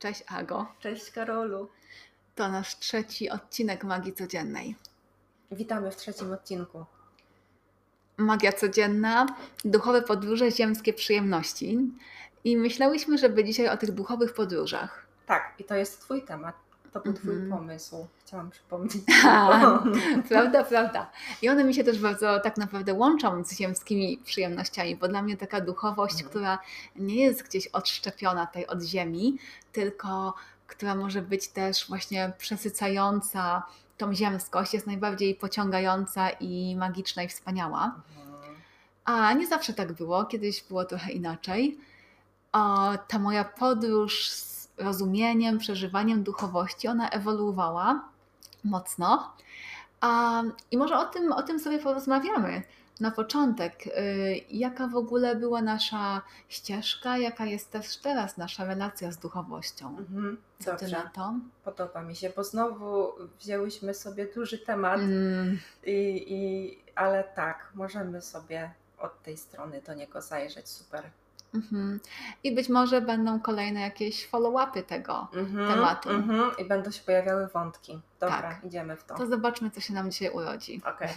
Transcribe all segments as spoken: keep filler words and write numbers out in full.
Cześć Ago. Cześć Karolu. To nasz trzeci odcinek Magii Codziennej. Witamy w trzecim odcinku. Magia Codzienna, duchowe podróże, ziemskie przyjemności. I myślałyśmy, żeby dzisiaj o tych duchowych podróżach. Tak, i to jest twój temat. To był mm-hmm. twój pomysł, chciałam przypomnieć. A, prawda, prawda. I one mi się też bardzo tak naprawdę łączą z ziemskimi przyjemnościami, bo dla mnie taka duchowość, mm. która nie jest gdzieś odszczepiona tej od ziemi, tylko która może być też właśnie przesycająca tą ziemskość, jest najbardziej pociągająca i magiczna i wspaniała. Mm. A nie zawsze tak było, kiedyś było trochę inaczej. O, ta moja podróż z rozumieniem, przeżywaniem duchowości, ona ewoluowała mocno. I może o tym, o tym sobie porozmawiamy na początek. Jaka w ogóle była nasza ścieżka, jaka jest też teraz nasza relacja z duchowością? Mhm, co ty na to? Podoba mi się, bo znowu wzięłyśmy sobie duży temat, mm. i, i, ale tak, możemy sobie od tej strony do niego zajrzeć, super. Mhm. I być może będą kolejne jakieś follow-upy tego mhm, tematu. Mhm. I będą się pojawiały wątki. Dobra, tak. Idziemy w to. To zobaczmy, co się nam dzisiaj urodzi. Okay.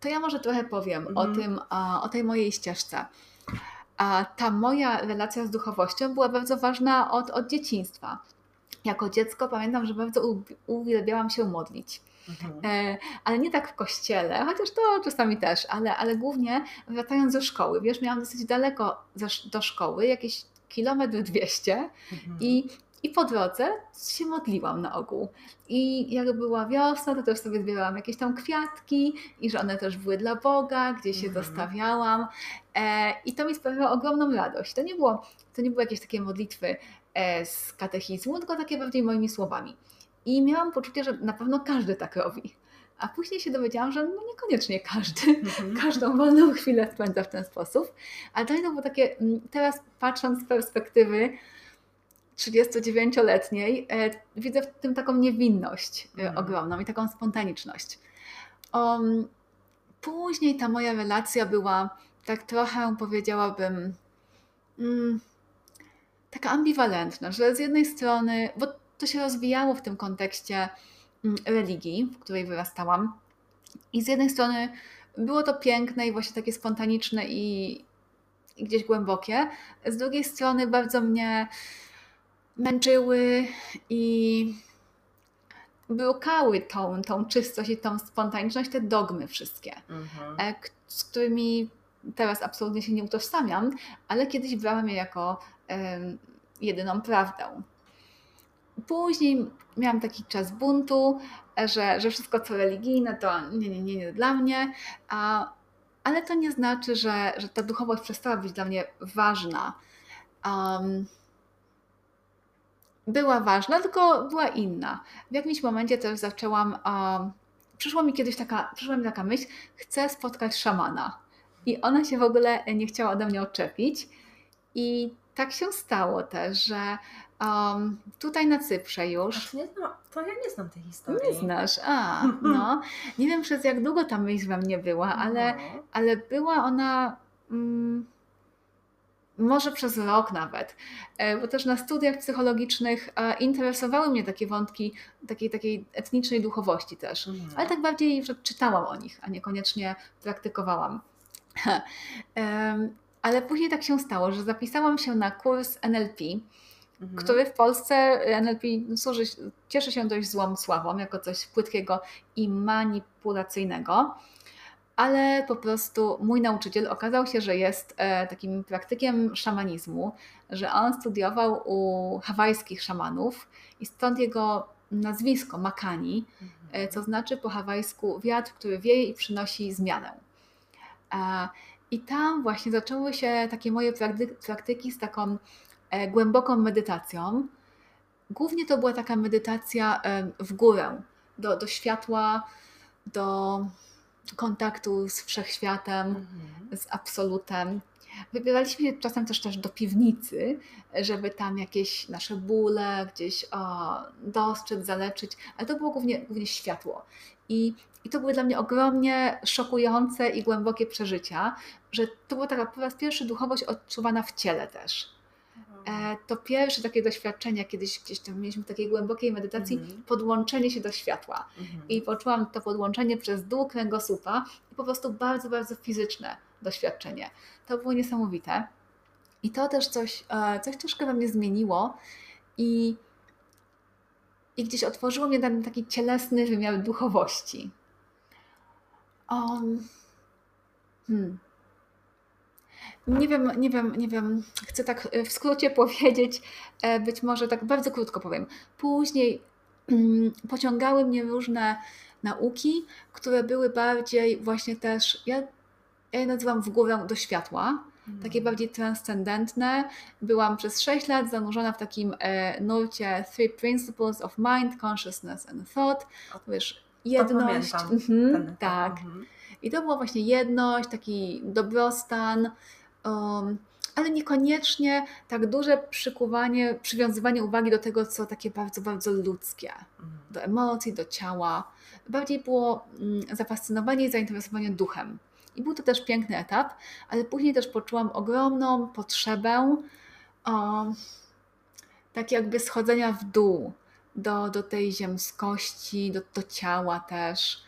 To ja może trochę powiem mhm. o tym, o tej mojej ścieżce. Ta moja relacja z duchowością była bardzo ważna od, od dzieciństwa. Jako dziecko pamiętam, że bardzo uwielbiałam się modlić. Mhm. Ale nie tak w kościele, chociaż to czasami też, ale, ale głównie wracając ze szkoły. Wiesz, miałam dosyć daleko do szkoły, jakieś kilometr dwieście mhm. i, i po drodze się modliłam na ogół. I jak była wiosna, to też sobie zbierałam jakieś tam kwiatki i że one też były dla Boga, gdzie się mhm. dostawiałam e, i to mi sprawiało ogromną radość. To nie było, to nie były jakieś takie modlitwy e, z katechizmu, tylko takie bardziej moimi słowami. I miałam poczucie, że na pewno każdy tak robi. A później się dowiedziałam, że no niekoniecznie każdy, mm-hmm. każdą wolną chwilę spędza w ten sposób. Ale to nie było takie, teraz patrząc z perspektywy trzydziestodziewięcioletniej, e, widzę w tym taką niewinność mm. ogromną i taką spontaniczność. Um, później ta moja relacja była tak trochę, powiedziałabym, mm, taka ambiwalentna, że z jednej strony, bo to się rozwijało w tym kontekście religii, w której wyrastałam. I z jednej strony było to piękne i właśnie takie spontaniczne i, i gdzieś głębokie. Z drugiej strony bardzo mnie męczyły i brukały tą, tą czystość i tą spontaniczność, te dogmy wszystkie, mhm. z którymi teraz absolutnie się nie utożsamiam, ale kiedyś brałam je jako um, jedyną prawdę. Później miałam taki czas buntu, że, że wszystko co religijne to nie, nie, nie, nie dla mnie, a, ale to nie znaczy, że, że ta duchowość przestała być dla mnie ważna. Um, była ważna, tylko była inna. W jakimś momencie też zaczęłam, um, przyszła mi kiedyś taka, przyszła mi taka myśl, chcę spotkać szamana i ona się w ogóle nie chciała ode mnie odczepić i tak się stało też, że Um, tutaj na Cyprze już. Nie znam, to ja nie znam tej historii. Nie znasz, a no. Nie wiem przez jak długo ta myśl we mnie była, ale, no. ale była ona um, może przez rok nawet, bo też na studiach psychologicznych interesowały mnie takie wątki takiej, takiej etnicznej duchowości też, no. ale tak bardziej, że czytałam o nich, a niekoniecznie praktykowałam. um, ale później tak się stało, że zapisałam się na kurs N L P, Mhm. który w Polsce N L P służy, cieszy się dość złą sławą, jako coś płytkiego i manipulacyjnego, ale po prostu mój nauczyciel okazał się, że jest e, takim praktykiem szamanizmu, że on studiował u hawajskich szamanów i stąd jego nazwisko Makani, mhm. e, co znaczy po hawajsku wiatr, który wieje i przynosi zmianę. E, I tam właśnie zaczęły się takie moje praktyki z taką głęboką medytacją. Głównie to była taka medytacja w górę, do, do światła, do kontaktu z wszechświatem, mm-hmm. z absolutem. Wybieraliśmy się czasem też, też do piwnicy, żeby tam jakieś nasze bóle gdzieś o, dostrzec, zaleczyć, ale to było głównie, głównie światło. I, I to były dla mnie ogromnie szokujące i głębokie przeżycia, że to była taka po raz pierwszy duchowość odczuwana w ciele też. to pierwsze takie doświadczenia, kiedyś gdzieś tam mieliśmy takiej głębokiej medytacji, mm-hmm. podłączenie się do światła. Mm-hmm. I poczułam to podłączenie przez dół kręgosłupa i po prostu bardzo, bardzo fizyczne doświadczenie. To było niesamowite. I to też coś, coś troszkę we mnie zmieniło i, i gdzieś otworzyło mnie na taki cielesny wymiar duchowości. Um, hmm. Nie wiem, nie wiem, nie wiem, chcę tak w skrócie powiedzieć, być może tak bardzo krótko powiem. Później pociągały mnie różne nauki, które były bardziej właśnie też, ja, ja je nazywam w górę do światła, mm. takie bardziej transcendentne. Byłam przez sześć lat zanurzona w takim e, nurcie Three Principles of Mind, Consciousness and Thought. To wiesz, jedność. To mhm, tak. Mhm. I to była właśnie jedność, taki dobrostan, um, ale niekoniecznie tak duże przykuwanie, przywiązywanie uwagi do tego, co takie bardzo, bardzo ludzkie. Mhm. Do emocji, do ciała. Bardziej było mm, zafascynowanie i zainteresowanie duchem. I był to też piękny etap, ale później też poczułam ogromną potrzebę um, tak jakby schodzenia w dół do, do tej ziemskości, do, do ciała też.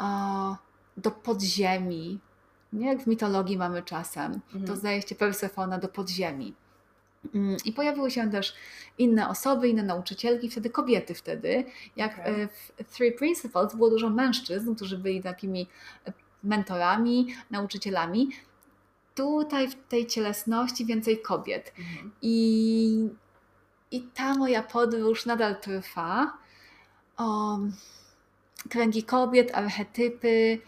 Um, do podziemi, nie jak w mitologii mamy czasem, mhm. to zajście Persefona do podziemi. I pojawiły się też inne osoby, inne nauczycielki, wtedy kobiety wtedy. Jak okay. w Three Principles było dużo mężczyzn, którzy byli takimi mentorami, nauczycielami. Tutaj w tej cielesności więcej kobiet. Mhm. I, i ta moja podróż nadal trwa. O, kręgi kobiet, archetypy,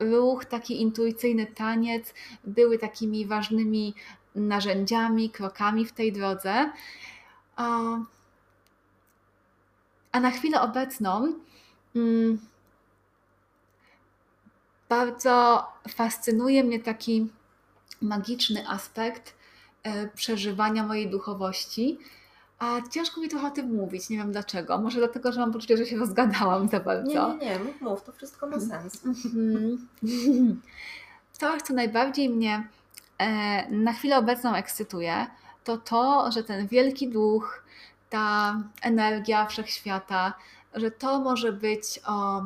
ruch, taki intuicyjny taniec były takimi ważnymi narzędziami, krokami w tej drodze. A na chwilę obecną bardzo fascynuje mnie taki magiczny aspekt przeżywania mojej duchowości. A ciężko mi trochę o tym mówić, nie wiem dlaczego. Może dlatego, że mam poczucie, że się rozgadałam za bardzo. Nie, nie, nie, mów, mów, to wszystko ma sens. To, co najbardziej mnie e, na chwilę obecną ekscytuje, to to, że ten wielki duch, ta energia wszechświata, że to może być o,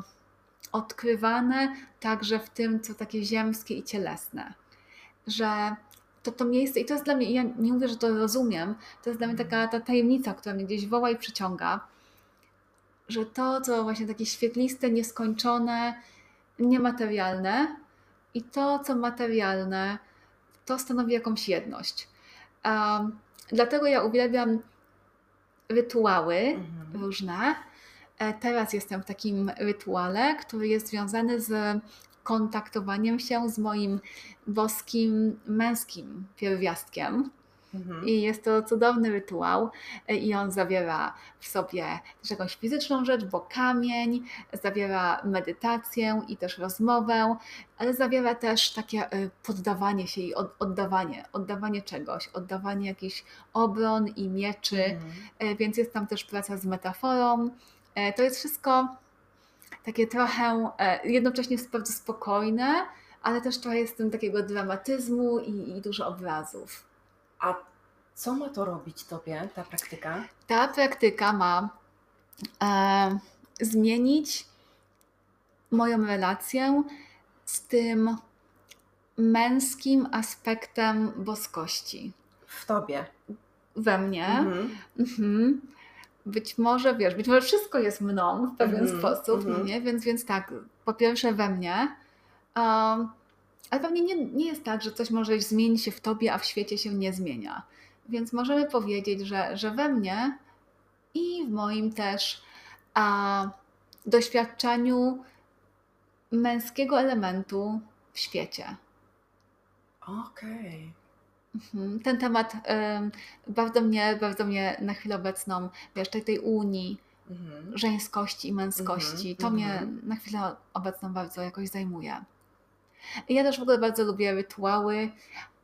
odkrywane także w tym, co takie ziemskie i cielesne. Że to to miejsce, i to jest dla mnie, ja nie mówię, że to rozumiem, to jest dla mnie taka ta tajemnica, która mnie gdzieś woła i przyciąga, że to, co właśnie takie świetliste, nieskończone, niematerialne i to, co materialne, to stanowi jakąś jedność. Um, dlatego ja uwielbiam rytuały mhm. różne. E, teraz jestem w takim rytuale, który jest związany z kontaktowaniem się z moim boskim, męskim pierwiastkiem. Mhm. I jest to cudowny rytuał i on zawiera w sobie też jakąś fizyczną rzecz, bo kamień, zawiera medytację i też rozmowę, ale zawiera też takie poddawanie się i oddawanie, oddawanie czegoś, oddawanie jakichś obron i mieczy, mhm. więc jest tam też praca z metaforą. To jest wszystko takie trochę jednocześnie jest bardzo spokojne, ale też trochę jest w tym takiego dramatyzmu i, i dużo obrazów. A co ma to robić tobie, ta praktyka? Ta praktyka ma e, zmienić moją relację z tym męskim aspektem boskości. W tobie? We mnie. Mhm. Mhm. Być może, wiesz, być może wszystko jest mną w pewien mm, sposób, mm. nie? Więc, więc tak, po pierwsze we mnie, um, ale pewnie nie, nie jest tak, że coś może zmienić się w tobie, a w świecie się nie zmienia. Więc możemy powiedzieć, że, że we mnie i w moim też a, doświadczeniu męskiego elementu w świecie. Okej. Okay. Ten temat um, bardzo mnie, bardzo mnie na chwilę obecną, wiesz, tej, tej unii mm-hmm. żeńskości i męskości, mm-hmm. to mnie na chwilę obecną bardzo jakoś zajmuje. I ja też w ogóle bardzo lubię rytuały,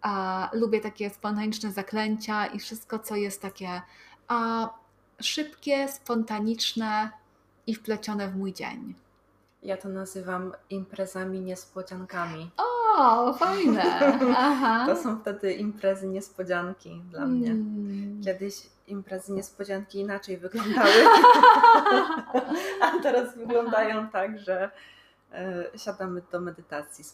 a, lubię takie spontaniczne zaklęcia i wszystko, co jest takie a, szybkie, spontaniczne i wplecione w mój dzień. Ja to nazywam imprezami, niespodziankami. O! O, fajne. Aha. To są wtedy imprezy niespodzianki dla mm. mnie. Kiedyś imprezy niespodzianki inaczej wyglądały, a teraz wyglądają Aha. tak, że y, siadamy do medytacji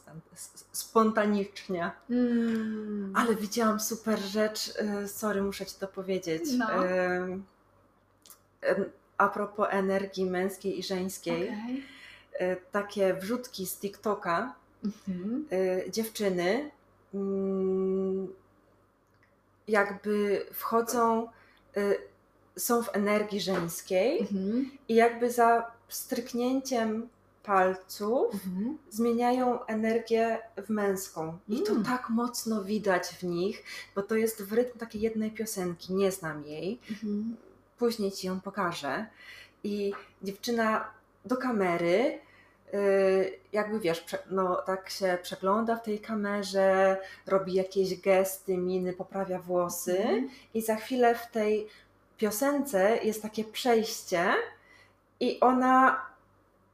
spontanicznie. Mm. Ale widziałam super rzecz, y, sorry, muszę Ci to powiedzieć. No. Y, y, a propos energii męskiej i żeńskiej, okay. y, takie wrzutki z TikToka, mhm. y, dziewczyny y, jakby wchodzą, y, są w energii żeńskiej mhm. i jakby za stryknięciem palców mhm. zmieniają energię w męską. I mhm. to tak mocno widać w nich, bo to jest w rytm takiej jednej piosenki, nie znam jej. Mhm. Później Ci ją pokażę. I dziewczyna do kamery, jakby wiesz, no tak się przegląda w tej kamerze, robi jakieś gesty, miny, poprawia włosy mm-hmm. i za chwilę w tej piosence jest takie przejście i ona,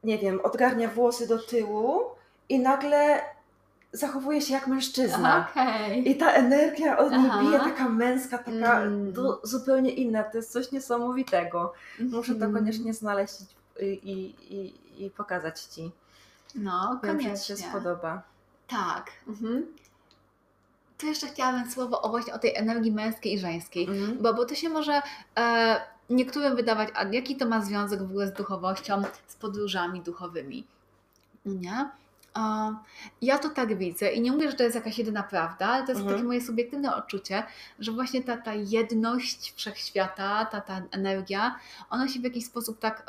nie wiem, odgarnia włosy do tyłu i nagle zachowuje się jak mężczyzna. Okay. I ta energia od niej bije, taka męska, taka mm. du- zupełnie inna. To jest coś niesamowitego. Muszę mm. to koniecznie znaleźć i, i, i, i pokazać Ci. No, wiem, koniecznie. Że Ci się spodoba. Tak. Mhm. Tu jeszcze chciałabym słowo o właśnie o tej energii męskiej i żeńskiej, mm. bo, bo to się może e, niektórym wydawać, a jaki to ma związek w ogóle z duchowością, z podróżami duchowymi. Nie? Ja to tak widzę i nie mówię, że to jest jakaś jedyna prawda, ale to jest mhm. takie moje subiektywne odczucie, że właśnie ta, ta jedność wszechświata, ta, ta energia, ona się w jakiś sposób tak,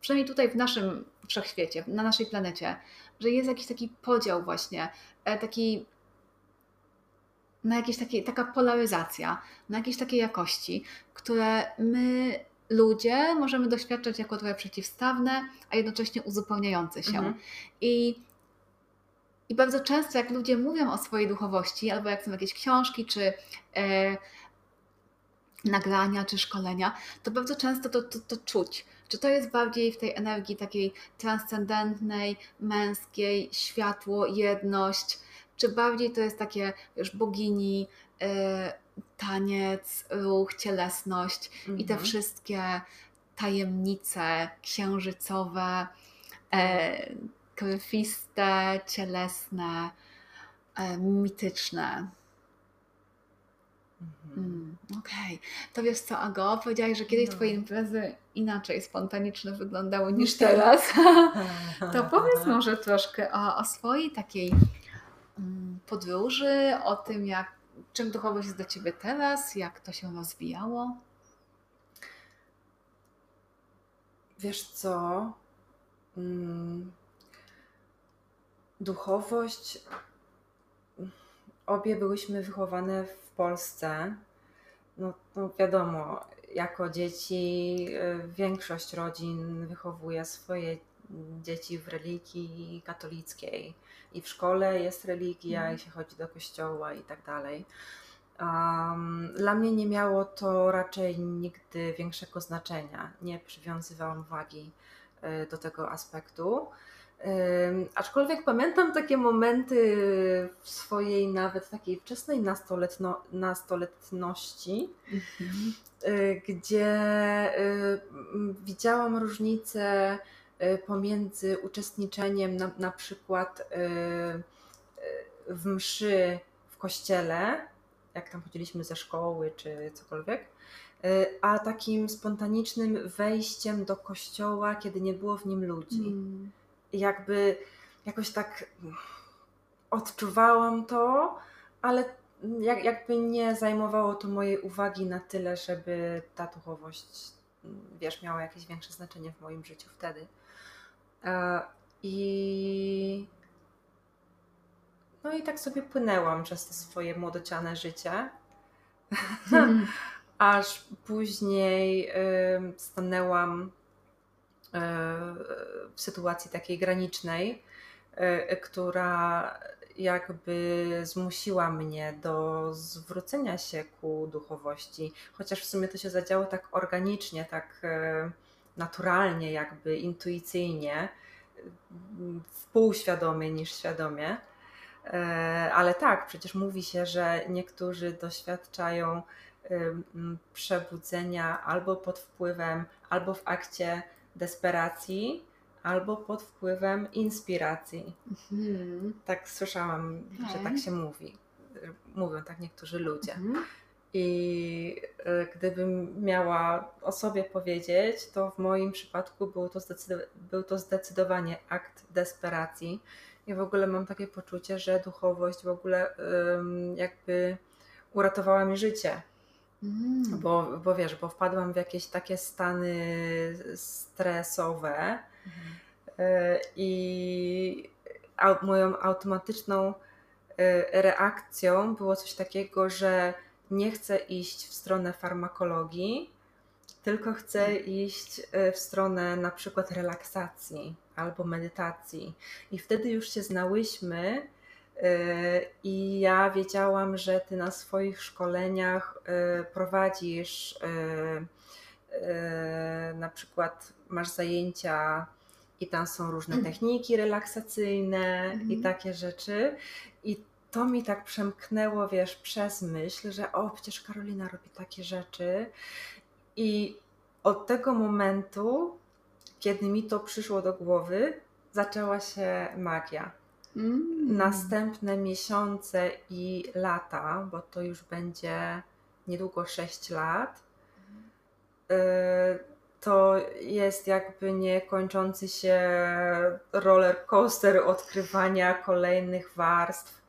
przynajmniej tutaj w naszym wszechświecie, na naszej planecie, że jest jakiś taki podział właśnie, taki na jakieś takie, taka polaryzacja, na jakieś takie jakości, które my ludzie możemy doświadczać jako trochę przeciwstawne, a jednocześnie uzupełniające się. Mhm. I I bardzo często jak ludzie mówią o swojej duchowości, albo jak są jakieś książki, czy e, nagrania, czy szkolenia, to bardzo często to, to, to czuć. Czy to jest bardziej w tej energii takiej transcendentnej, męskiej, światło, jedność, czy bardziej to jest takie już bogini, e, taniec, ruch, cielesność mhm. i te wszystkie tajemnice księżycowe, e, krwiste, cielesne, e, mityczne. Mm, Okej. Okay. To wiesz co, Ago, powiedziałaś, że kiedyś no. Twoje imprezy inaczej spontaniczne wyglądały niż teraz. To powiedz może troszkę o, o swojej takiej mm, podróży, o tym, jak, czym duchowość jest dla Ciebie teraz, jak to się rozwijało. Wiesz co... Mm. Duchowość, obie byłyśmy wychowane w Polsce, no, no wiadomo, jako dzieci większość rodzin wychowuje swoje dzieci w religii katolickiej i w szkole jest religia mm. i się chodzi do kościoła i tak dalej. Um, dla mnie nie miało to raczej nigdy większego znaczenia, nie przywiązywałam wagi y, do tego aspektu. Um, aczkolwiek pamiętam takie momenty w swojej nawet takiej wczesnej nastoletno, nastoletności, mm-hmm. y, gdzie y, widziałam różnicę y, pomiędzy uczestniczeniem na, na przykład y, y, w mszy w kościele, jak tam chodziliśmy ze szkoły czy cokolwiek, y, a takim spontanicznym wejściem do kościoła, kiedy nie było w nim ludzi. Mm. Jakby jakoś tak odczuwałam to, ale jak, jakby nie zajmowało to mojej uwagi na tyle, żeby ta duchowość, wiesz, miała jakieś większe znaczenie w moim życiu wtedy. I no i tak sobie płynęłam przez to swoje młodociane życie. Mm. Aż później y, stanęłam w sytuacji takiej granicznej, która jakby zmusiła mnie do zwrócenia się ku duchowości, chociaż w sumie to się zadziało tak organicznie, tak naturalnie, jakby intuicyjnie, wpółświadomie niż świadomie, Ale tak, przecież mówi się, że niektórzy doświadczają przebudzenia albo pod wpływem, albo w akcie desperacji, albo pod wpływem inspiracji. Mhm. Tak słyszałam, okay. że tak się mówi. Mówią tak niektórzy ludzie. Mhm. I gdybym miała o sobie powiedzieć, to w moim przypadku był to, zdecydow- był to zdecydowanie akt desperacji. I w ogóle mam takie poczucie, że duchowość w ogóle um, jakby uratowała mi życie. Mm. Bo, bo wiesz, bo wpadłam w jakieś takie stany stresowe mm. y, i a, moją automatyczną y, reakcją było coś takiego, że nie chcę iść w stronę farmakologii, tylko chcę mm. iść w stronę na przykład relaksacji albo medytacji. I wtedy już się znałyśmy yy, i ja wiedziałam, że ty na swoich szkoleniach yy, prowadzisz, yy, yy, na przykład masz zajęcia i tam są różne mm. techniki relaksacyjne mm. i takie rzeczy. I to mi tak przemknęło, wiesz, przez myśl, że o, przecież Karolina robi takie rzeczy. I od tego momentu, kiedy mi to przyszło do głowy, zaczęła się magia. Mm. Następne miesiące i lata, bo to już będzie niedługo sześć lat, to jest jakby niekończący się roller coaster odkrywania kolejnych warstw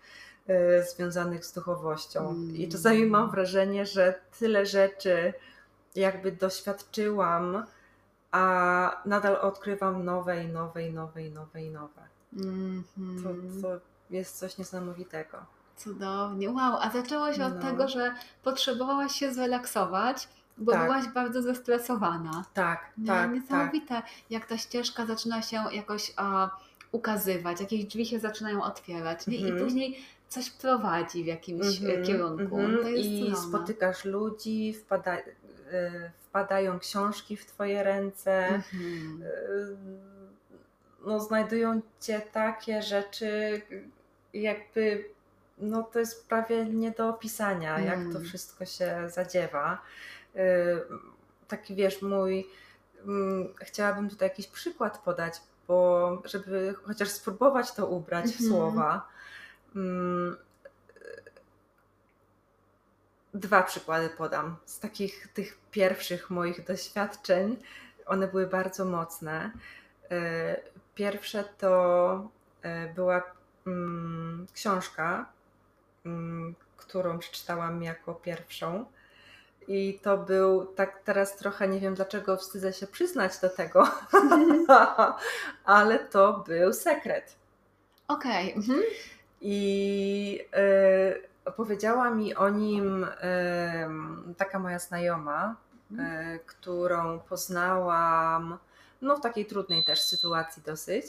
związanych z duchowością. Mm. I czasami mam wrażenie, że tyle rzeczy jakby doświadczyłam, a nadal odkrywam nowe i nowe i nowe i nowe i nowe. Mm-hmm. To, to jest coś niesamowitego. Cudownie. Wow, a zaczęło się od no. tego, że potrzebowałaś się zrelaksować, bo tak. byłaś bardzo zestresowana. Tak, no, tak. Niesamowite, tak. jak ta ścieżka zaczyna się jakoś a, ukazywać, jakieś drzwi się zaczynają otwierać nie? Mm-hmm. i później coś prowadzi w jakimś mm-hmm. kierunku. Mm-hmm. To jest I cudowne. Spotykasz ludzi, wpada... wpadają książki w twoje ręce, mhm. no znajdują cię takie rzeczy, jakby, no to jest prawie nie do opisania, mhm. jak to wszystko się zadziewa. Taki wiesz, mój, chciałabym tutaj jakiś przykład podać, bo żeby chociaż spróbować to ubrać mhm. w słowa. Dwa przykłady podam z takich tych pierwszych moich doświadczeń. One były bardzo mocne. Pierwsze to była mm, książka, mm, którą przeczytałam jako pierwszą. I to był, tak teraz trochę nie wiem dlaczego wstydzę się przyznać do tego, ale to był Sekret. Okej. Okay. Mhm. I... Y- Opowiedziała mi o nim y, taka moja znajoma, y, którą poznałam no, w takiej trudnej też sytuacji dosyć.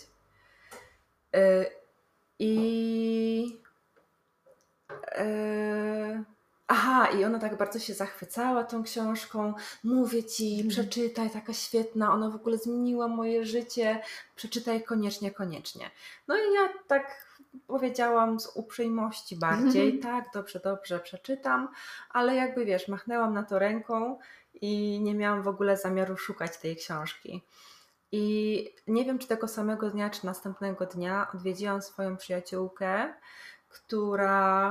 Y, I y, aha, i ona tak bardzo się zachwycała tą książką. Mówię ci, przeczytaj, taka świetna, ona w ogóle zmieniła moje życie. Przeczytaj koniecznie, koniecznie. No i ja tak powiedziałam z uprzejmości bardziej, tak, dobrze, dobrze, przeczytam, ale jakby wiesz, machnęłam na to ręką i nie miałam w ogóle zamiaru szukać tej książki. I nie wiem, czy tego samego dnia, czy następnego dnia odwiedziłam swoją przyjaciółkę, która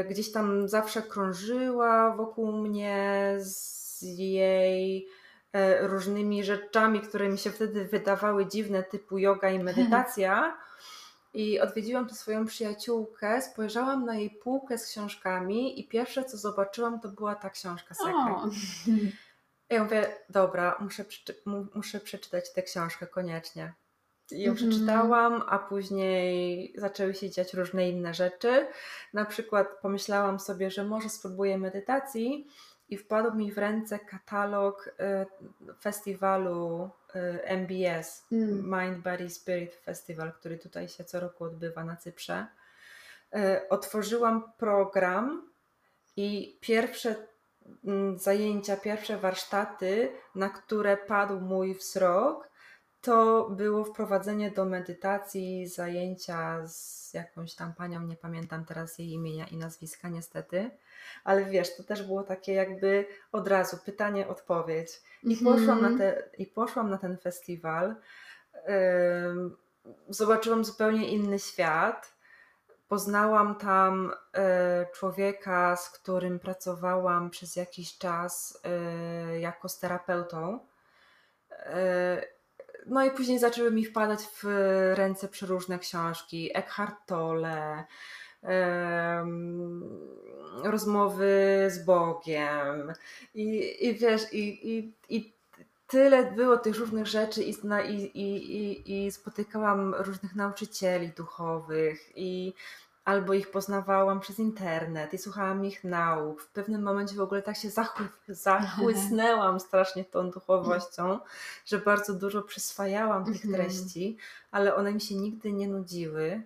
y, gdzieś tam zawsze krążyła wokół mnie z jej y, różnymi rzeczami, które mi się wtedy wydawały dziwne, typu joga i medytacja. I odwiedziłam tu swoją przyjaciółkę, spojrzałam na jej półkę z książkami i pierwsze co zobaczyłam to była ta książka Sekret. Ja mówię, dobra, muszę, przeczy- muszę przeczytać tę książkę koniecznie. I ją mm-hmm. przeczytałam, a później zaczęły się dziać różne inne rzeczy. Na przykład pomyślałam sobie, że może spróbuję medytacji i wpadł mi w ręce katalog y, festiwalu M B S, mm. Mind, Body, Spirit Festival, który tutaj się co roku odbywa na Cyprze. E, otworzyłam program i pierwsze m, zajęcia, pierwsze warsztaty, na które padł mój wzrok, to było wprowadzenie do medytacji, zajęcia z jakąś tam panią, nie pamiętam teraz jej imienia i nazwiska niestety, ale wiesz, to też było takie jakby od razu pytanie, odpowiedź. I poszłam, mm-hmm. na, te, i poszłam na ten festiwal, ym, zobaczyłam zupełnie inny świat, poznałam tam y, człowieka, z którym pracowałam przez jakiś czas y, jako z terapeutą. Y, No i później zaczęły mi wpadać w ręce przeróżne książki, Eckhart Tolle, um, rozmowy z Bogiem i, i wiesz, i, i, i tyle było tych różnych rzeczy i, i, i, i spotykałam różnych nauczycieli duchowych i albo ich poznawałam przez internet i słuchałam ich nauk. W pewnym momencie w ogóle tak się zachły, zachłysnęłam strasznie tą duchowością, że bardzo dużo przyswajałam tych treści, ale one mi się nigdy nie nudziły.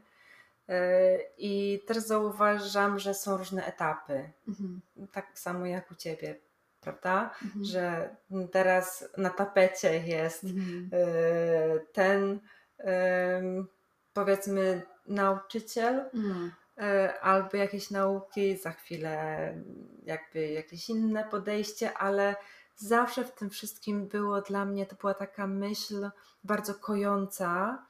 I też zauważam, że są różne etapy. Tak samo jak u Ciebie, prawda? Że teraz na tapecie jest ten, powiedzmy, nauczyciel, mm. y, albo jakieś nauki, za chwilę jakby jakieś inne podejście, ale zawsze w tym wszystkim było dla mnie, to była taka myśl bardzo kojąca,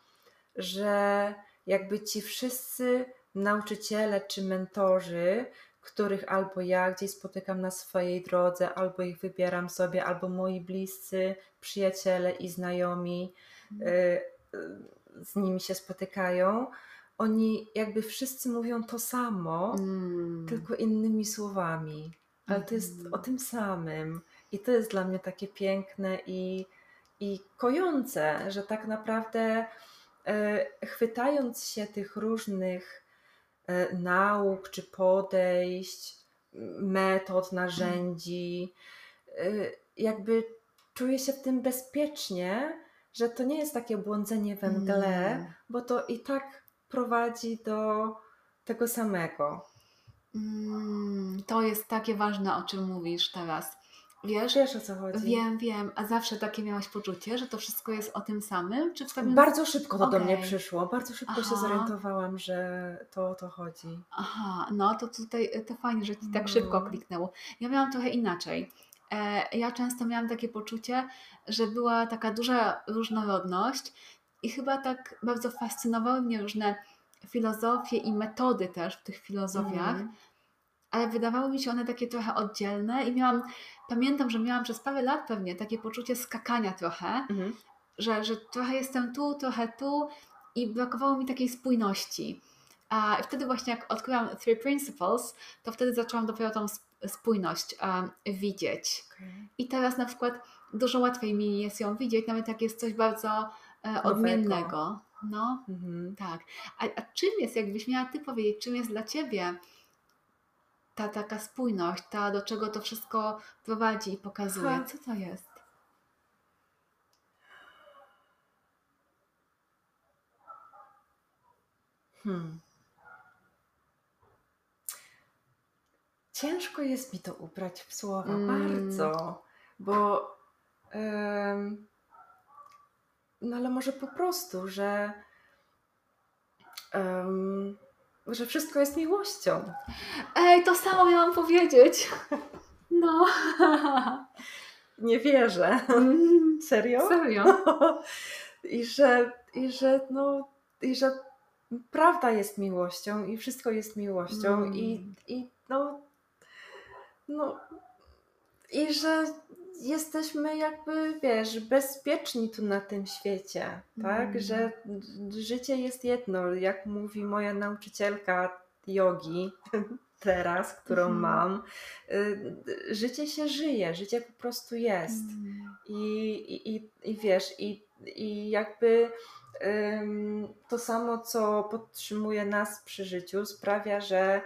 że jakby ci wszyscy nauczyciele czy mentorzy, których albo ja gdzieś spotykam na swojej drodze, albo ich wybieram sobie, albo moi bliscy, przyjaciele i znajomi mm. y, y, z nimi się spotykają, oni jakby wszyscy mówią to samo, mm. tylko innymi słowami, ale to jest mm. o tym samym i to jest dla mnie takie piękne i, i kojące, że tak naprawdę y, chwytając się tych różnych y, nauk czy podejść, metod, narzędzi, y, jakby czuję się w tym bezpiecznie, że to nie jest takie błądzenie we mgle, mm. bo to i tak prowadzi do tego samego. Mm, to jest takie ważne, o czym mówisz teraz. Wiesz? Wiesz, o co chodzi. Wiem, wiem. A zawsze takie miałaś poczucie, że to wszystko jest o tym samym? Czy w pewnym... Bardzo szybko to okay. do mnie przyszło. Bardzo szybko Aha. się zorientowałam, że to o to chodzi. Aha, no to tutaj to fajnie, że Ci tak mm. szybko kliknęło. Ja miałam trochę inaczej. E, ja często miałam takie poczucie, że była taka duża różnorodność, i chyba tak bardzo fascynowały mnie różne filozofie i metody też w tych filozofiach, mm. ale wydawały mi się one takie trochę oddzielne i miałam, pamiętam, że miałam przez parę lat pewnie takie poczucie skakania trochę, mm. że, że trochę jestem tu, trochę tu i brakowało mi takiej spójności. I wtedy właśnie jak odkryłam Three Principles, to wtedy zaczęłam dopiero tą spójność um, widzieć. Okay. I teraz na przykład dużo łatwiej mi jest ją widzieć, nawet jak jest coś bardzo odmiennego. No, mhm. tak. A, a czym jest, jakbyś miała Ty powiedzieć, czym jest dla Ciebie ta taka spójność, ta, do czego to wszystko prowadzi i pokazuje? Aha. Co to jest? Hmm. Ciężko jest mi to ubrać w słowa, mm. bardzo, bo ym... No ale może po prostu, że, um, że wszystko jest miłością. Ej, to samo miałam powiedzieć. No. Nie wierzę. Mm, serio? Serio. I że, i że, no, i że prawda jest miłością i wszystko jest miłością mm. i, i no, no i że jesteśmy jakby, wiesz, bezpieczni tu na tym świecie, tak? Mm. Że życie jest jedno, jak mówi moja nauczycielka jogi teraz, którą mm. mam. Życie się żyje, życie po prostu jest. Mm. I, i, i wiesz, i, i jakby ym, to samo, co podtrzymuje nas przy życiu, sprawia, że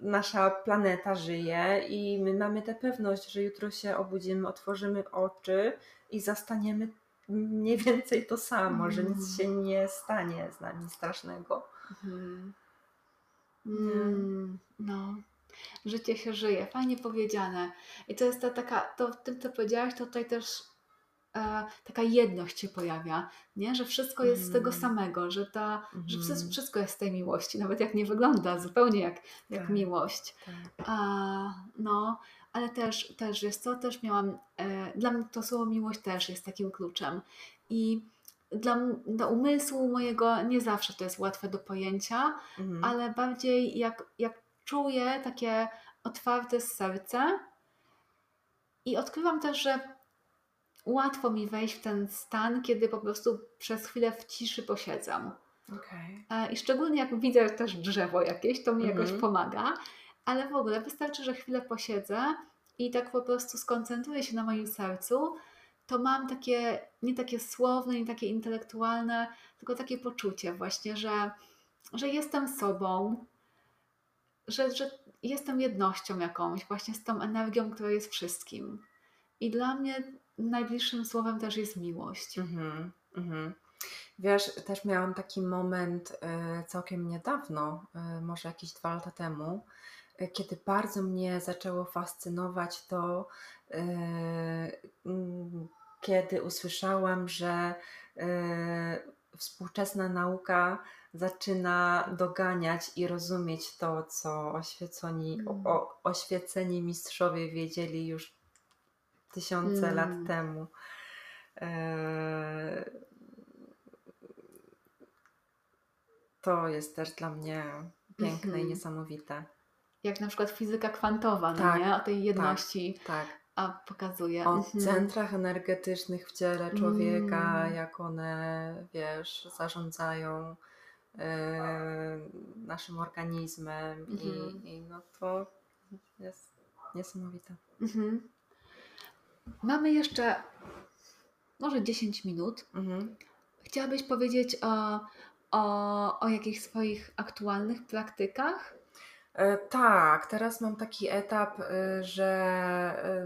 nasza planeta żyje i my mamy tę pewność, że jutro się obudzimy, otworzymy oczy i zastaniemy mniej więcej to samo, mm. że nic się nie stanie z nami strasznego. Mm. Mm. No, życie się żyje, fajnie powiedziane. I to jest ta taka, to w tym, co powiedziałaś, to tutaj też e, taka jedność się pojawia, nie? Że wszystko jest mm. z tego samego, że, ta, mm. że wszystko jest z tej miłości, nawet jak nie wygląda zupełnie jak, jak tak. miłość. Tak. E, no, ale też, też jest to, też miałam, e, dla mnie to słowo miłość też jest takim kluczem. I Dla, dla umysłu mojego nie zawsze to jest łatwe do pojęcia, mhm. ale bardziej jak, jak czuję takie otwarte serce i odkrywam też, że łatwo mi wejść w ten stan, kiedy po prostu przez chwilę w ciszy posiedzam. Okay. I szczególnie jak widzę też drzewo jakieś, to mi mhm. jakoś pomaga, ale w ogóle wystarczy, że chwilę posiedzę i tak po prostu skoncentruję się na moim sercu, to mam takie, nie takie słowne, nie takie intelektualne, tylko takie poczucie właśnie, że, że jestem sobą, że, że jestem jednością jakąś, właśnie z tą energią, która jest wszystkim. I dla mnie najbliższym słowem też jest miłość. Mhm, mhm. Wiesz, też miałam taki moment całkiem niedawno, może jakieś dwa lata temu, kiedy bardzo mnie zaczęło fascynować to, yy, kiedy usłyszałam, że yy, współczesna nauka zaczyna doganiać i rozumieć to, co oświeceni, mm. o, oświeceni mistrzowie wiedzieli już tysiące mm. lat temu. Yy, to jest też dla mnie piękne mm-hmm. i niesamowite. Jak na przykład fizyka kwantowa, tak, no nie? O tej jedności tak, tak. A pokazuje. O mhm. centrach energetycznych w ciele człowieka, mm. jak one, wiesz, zarządzają y, naszym organizmem mm. i, i no to jest niesamowite. Mhm. Mamy jeszcze może dziesięć minut. Mhm. Chciałabyś powiedzieć o, o, o jakichś swoich aktualnych praktykach? Tak, teraz mam taki etap, że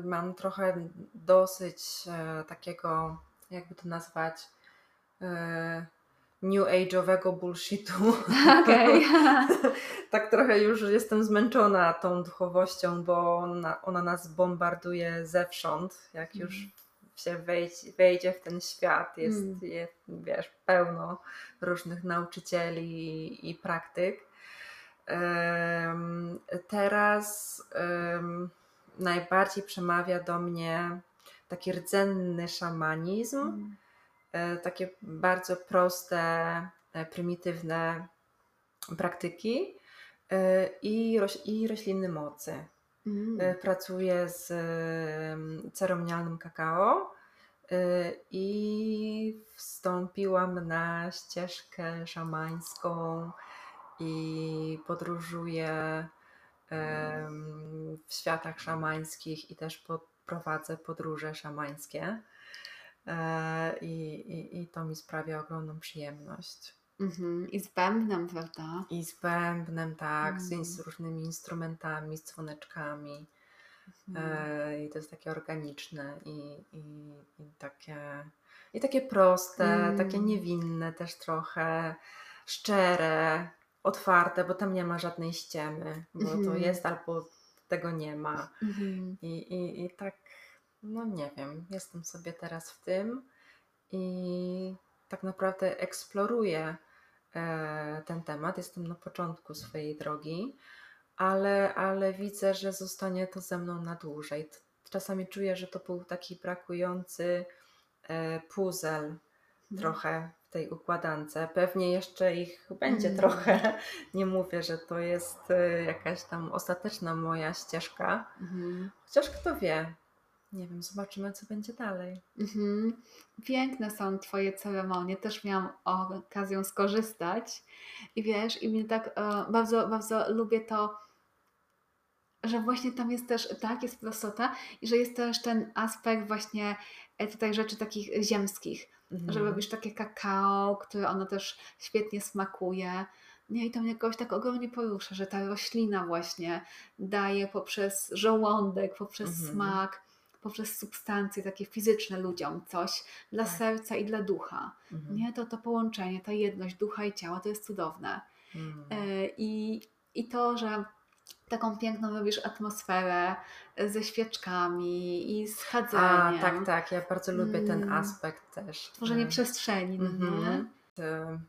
mam trochę dosyć takiego, jakby to nazwać, new age'owego bullshitu. Okay. Tak trochę już jestem zmęczona tą duchowością, bo ona, ona nas bombarduje zewsząd, jak mm. już się wejdzie, wejdzie w ten świat, jest, mm. jest, wiesz, pełno różnych nauczycieli i, i praktyk. Um, teraz um, najbardziej przemawia do mnie taki rdzenny szamanizm, mm. um, takie bardzo proste, prymitywne praktyki um, i, roś- i roślinne mocy. Mm. Um, pracuję z um, ceremonialnym kakao um, i wstąpiłam na ścieżkę szamańską. I podróżuję um, w światach szamańskich i też pod, prowadzę podróże szamańskie e, i, i to mi sprawia ogromną przyjemność. Mm-hmm. I z bębnem, prawda? I z bębnem, tak, mm. z różnymi instrumentami, z dzwoneczkami mm. e, i to jest takie organiczne i, i, i, takie, i takie proste, mm. takie niewinne też trochę, szczere, otwarte, bo tam nie ma żadnej ściemy, bo mm. to jest albo tego nie ma. Mm. I, i, i tak, no nie wiem, jestem sobie teraz w tym i tak naprawdę eksploruję e, ten temat. Jestem na początku swojej drogi, ale, ale widzę, że zostanie to ze mną na dłużej. Czasami czuję, że to był taki brakujący e, puzzle mm. trochę w tej układance. Pewnie jeszcze ich będzie mm. trochę. Nie mówię, że to jest jakaś tam ostateczna moja ścieżka. Mm. Chociaż kto wie. Nie wiem, zobaczymy, co będzie dalej. Mm-hmm. Piękne są Twoje ceremonie. Też miałam okazję skorzystać. I wiesz, i mnie tak e, bardzo, bardzo lubię to, że właśnie tam jest też, tak, jest prostota i że jest też ten aspekt właśnie tutaj rzeczy takich ziemskich. Mm. Że robisz takie kakao, które ono też świetnie smakuje. Nie, i to mnie jakoś tak ogromnie porusza, że ta roślina właśnie daje poprzez żołądek, poprzez mm. smak, poprzez substancje takie fizyczne ludziom coś dla tak. serca i dla ducha. Mm. Nie, to, to połączenie, ta jedność ducha i ciała to jest cudowne. Mm. Y- i, I to, że taką piękną robisz atmosferę ze świeczkami i z chadzeniem. A, tak, tak. Ja bardzo lubię ten mm. aspekt też. Tworzenie mm. przestrzeni. Mm-hmm.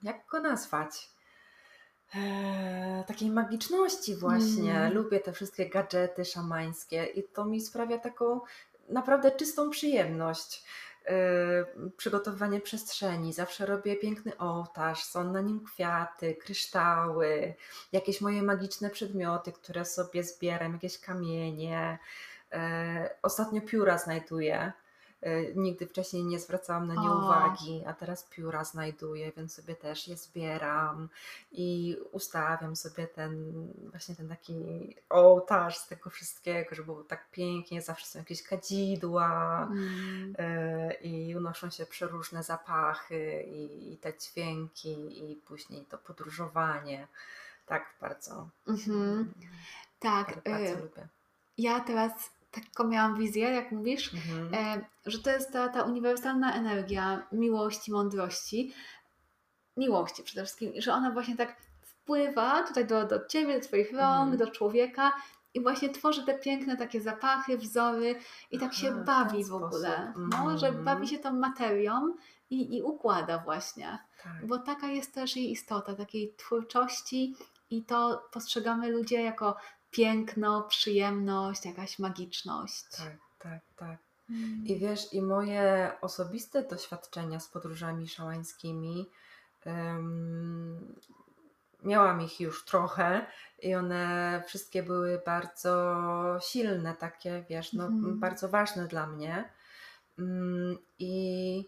Jak go nazwać? Eee, takiej magiczności właśnie. Mm. Lubię te wszystkie gadżety szamańskie i to mi sprawia taką naprawdę czystą przyjemność. Yy, przygotowanie przestrzeni. Zawsze robię piękny ołtarz, są na nim kwiaty, kryształy, jakieś moje magiczne przedmioty, które sobie zbieram, jakieś kamienie. Yy, ostatnio pióra znajduję. Yy, nigdy wcześniej nie zwracałam na nie o. uwagi, a teraz pióra znajduję, więc sobie też je zbieram i ustawiam sobie ten właśnie ten taki ołtarz z tego wszystkiego, żeby było tak pięknie, zawsze są jakieś kadzidła mm. yy, i unoszą się przeróżne zapachy i, i te dźwięki i później to podróżowanie. Tak bardzo. Mm-hmm. Tak. Bardzo, bardzo yy, lubię. Ja teraz taką miałam wizję, jak mówisz, mhm. e, że to jest ta, ta uniwersalna energia miłości, mądrości, miłości przede wszystkim, że ona właśnie tak wpływa tutaj do, do Ciebie, do Twoich rąk, mhm. do człowieka i właśnie tworzy te piękne takie zapachy, wzory i tak Aha, się bawi w ogóle, mhm. no, że bawi się tą materią i, i układa właśnie, tak. Bo taka jest też jej istota, takiej twórczości i to postrzegamy ludzie jako piękno, przyjemność, jakaś magiczność. Tak, tak, tak. Mm. I wiesz, i moje osobiste doświadczenia z podróżami szamańskimi, um, miałam ich już trochę i one wszystkie były bardzo silne, takie, wiesz, no, mm. bardzo ważne dla mnie. Um, I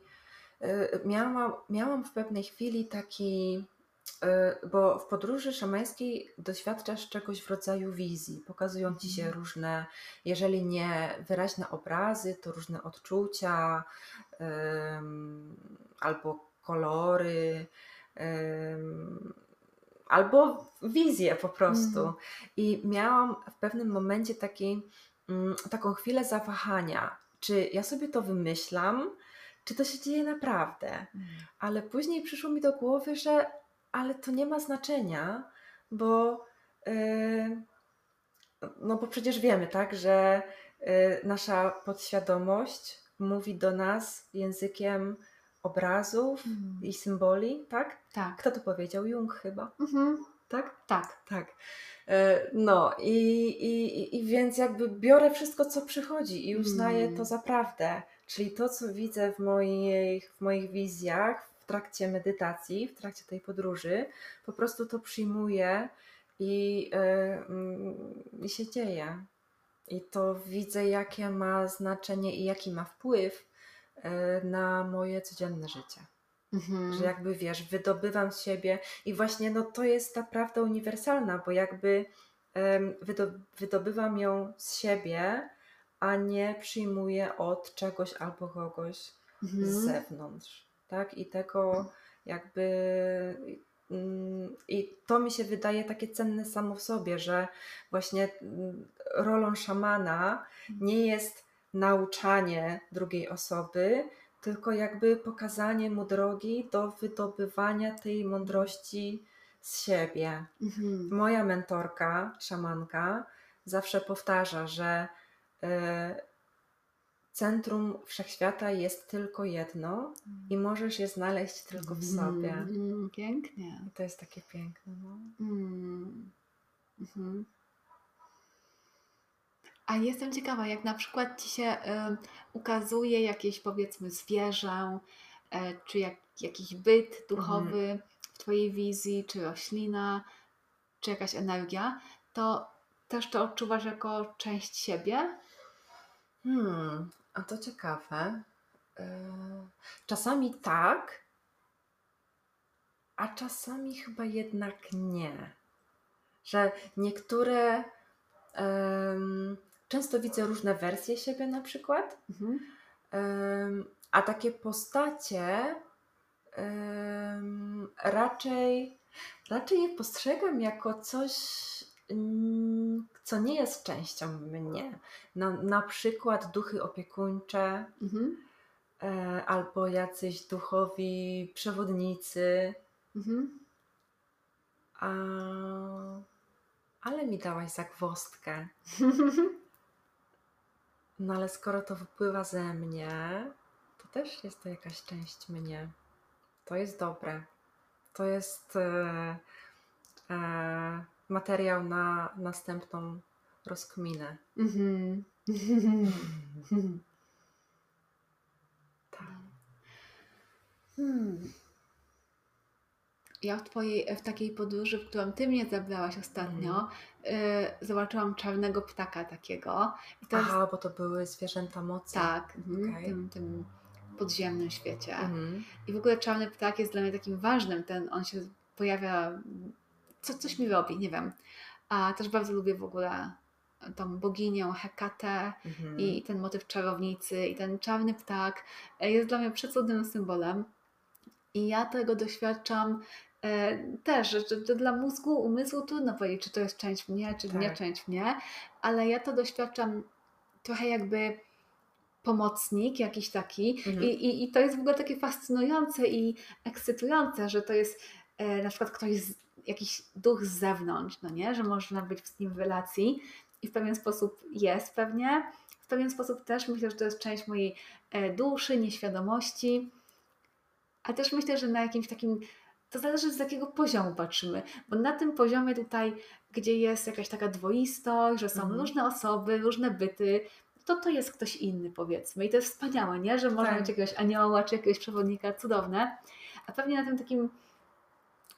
y, miałam, miałam w pewnej chwili taki... Bo w podróży szamańskiej doświadczasz czegoś w rodzaju wizji. Pokazują Ci się różne, jeżeli nie wyraźne obrazy, to różne odczucia um, albo kolory, um, albo wizje po prostu. Mhm. I miałam w pewnym momencie taki, um, taką chwilę zawahania. Czy ja sobie to wymyślam, czy to się dzieje naprawdę? Mhm. Ale później przyszło mi do głowy, że ale to nie ma znaczenia, bo, yy, no bo przecież wiemy, tak, że yy, nasza podświadomość mówi do nas językiem obrazów mm. i symboli, tak? Tak. Kto to powiedział? Jung chyba. Mm-hmm. Tak? Tak. Tak. Yy, no i, i, i więc jakby biorę wszystko, co przychodzi i uznaję mm. to za prawdę. Czyli to, co widzę w moich, w moich wizjach, w trakcie medytacji, w trakcie tej podróży, po prostu to przyjmuję i, yy, i się dzieje. I to widzę, jakie ma znaczenie i jaki ma wpływ yy, na moje codzienne życie. Mhm. Że jakby, wiesz, wydobywam z siebie i właśnie no, to jest ta prawda uniwersalna, bo jakby yy, wydo- wydobywam ją z siebie, a nie przyjmuję od czegoś albo kogoś mhm. z zewnątrz. Tak? I tego jakby mm, i to mi się wydaje takie cenne samo w sobie, że właśnie rolą szamana nie jest nauczanie drugiej osoby, tylko jakby pokazanie mu drogi do wydobywania tej mądrości z siebie. Mhm. Moja mentorka, szamanka, zawsze powtarza, że yy, centrum wszechświata jest tylko jedno i możesz je znaleźć tylko w sobie. Mm, pięknie. I to jest takie piękne. No. Mm. Mhm. A jestem ciekawa, jak na przykład Ci się y, ukazuje jakieś, powiedzmy, zwierzę, y, czy jak, jakiś byt duchowy mhm. w Twojej wizji, czy roślina, czy jakaś energia, to też to odczuwasz jako część siebie? Hmm, a to ciekawe. Czasami tak, a czasami chyba jednak nie. Że niektóre... Um, często widzę różne wersje siebie na przykład, mhm. um, a takie postacie um, raczej, raczej je postrzegam jako coś... co nie jest częścią mnie. Na, na przykład duchy opiekuńcze mhm. e, albo jacyś duchowi przewodnicy. Mhm. A, ale mi dałaś zagwozdkę. No ale skoro to wypływa ze mnie, to też jest to jakaś część mnie. To jest dobre. To jest e, e, materiał na następną rozkminę. Mm-hmm. Mm-hmm. Tak. Hmm. Ja w, twojej, w takiej podróży, w którą Ty mnie zabrałaś ostatnio, mm. y, zobaczyłam czarnego ptaka takiego. I to Aha, jest... bo to były zwierzęta mocy. Tak, okay. w tym, tym podziemnym świecie. Mm. I w ogóle czarny ptak jest dla mnie takim ważnym. Ten, on się pojawia, co, coś mi robi, nie wiem. A też bardzo lubię w ogóle tą boginię Hekate mm. i ten motyw czarownicy i ten czarny ptak jest dla mnie przecudnym symbolem. I ja tego doświadczam też, że dla mózgu, umysłu trudno powiedzieć, czy to jest część mnie, czy tak. nie część mnie, ale ja to doświadczam trochę jakby pomocnik jakiś taki mhm. I, i, i to jest w ogóle takie fascynujące i ekscytujące, że to jest e, na przykład ktoś, z, jakiś duch z zewnątrz, no nie, że można być z nim w relacji i w pewien sposób jest pewnie, w pewien sposób też myślę, że to jest część mojej e, duszy, nieświadomości, a też myślę, że na jakimś takim to zależy, z jakiego poziomu patrzymy, bo na tym poziomie tutaj, gdzie jest jakaś taka dwoistość, że są mhm. różne osoby, różne byty, to to jest ktoś inny, powiedzmy. I to jest wspaniałe, nie? Że można tak. mieć jakiegoś anioła czy jakiegoś przewodnika, cudowne. A pewnie na tym takim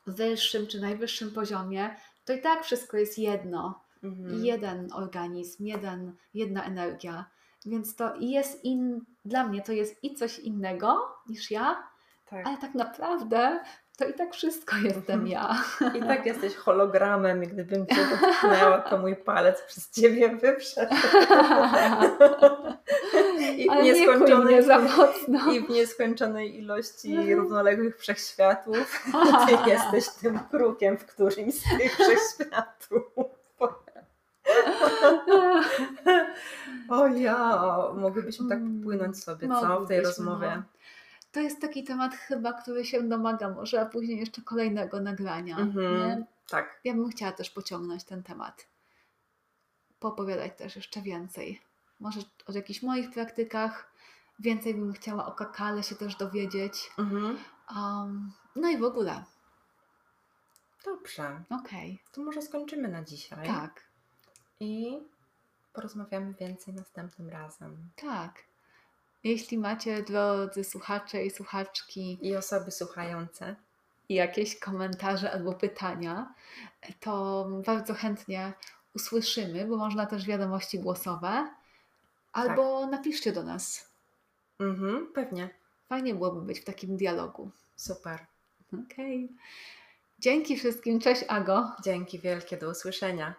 wyższym czy najwyższym poziomie to i tak wszystko jest jedno. Mhm. Jeden organizm, jeden, jedna energia. Więc to jest in, dla mnie to jest i coś innego niż ja, tak. ale tak naprawdę... To i tak wszystko jestem ja. I tak jesteś hologramem i gdybym Cię dotknęła, to mój palec przez Ciebie wyprzedł. I, I w nieskończonej ilości równoległych wszechświatów Ty jesteś tym krukiem w którymś z tych wszechświatów. O ja, mogłybyśmy tak płynąć sobie, co? W tej rozmowie. To jest taki temat chyba, który się domaga może, a później jeszcze kolejnego nagrania. Mm-hmm, tak. Ja bym chciała też pociągnąć ten temat. Poopowiadać też jeszcze więcej. Może o jakichś moich praktykach. Więcej bym chciała o kakale się też dowiedzieć. Mm-hmm. Um, no i w ogóle. Dobrze. Okej. Okay. To może skończymy na dzisiaj. Tak. I porozmawiamy więcej następnym razem. Tak. Jeśli macie, drodzy słuchacze i słuchaczki i osoby słuchające jakieś komentarze albo pytania, to bardzo chętnie usłyszymy, bo można też wiadomości głosowe albo tak. napiszcie do nas. Mhm, pewnie. Fajnie byłoby być w takim dialogu. Super. Okej. Okay. Dzięki wszystkim. Cześć Ago. Dzięki wielkie. Do usłyszenia.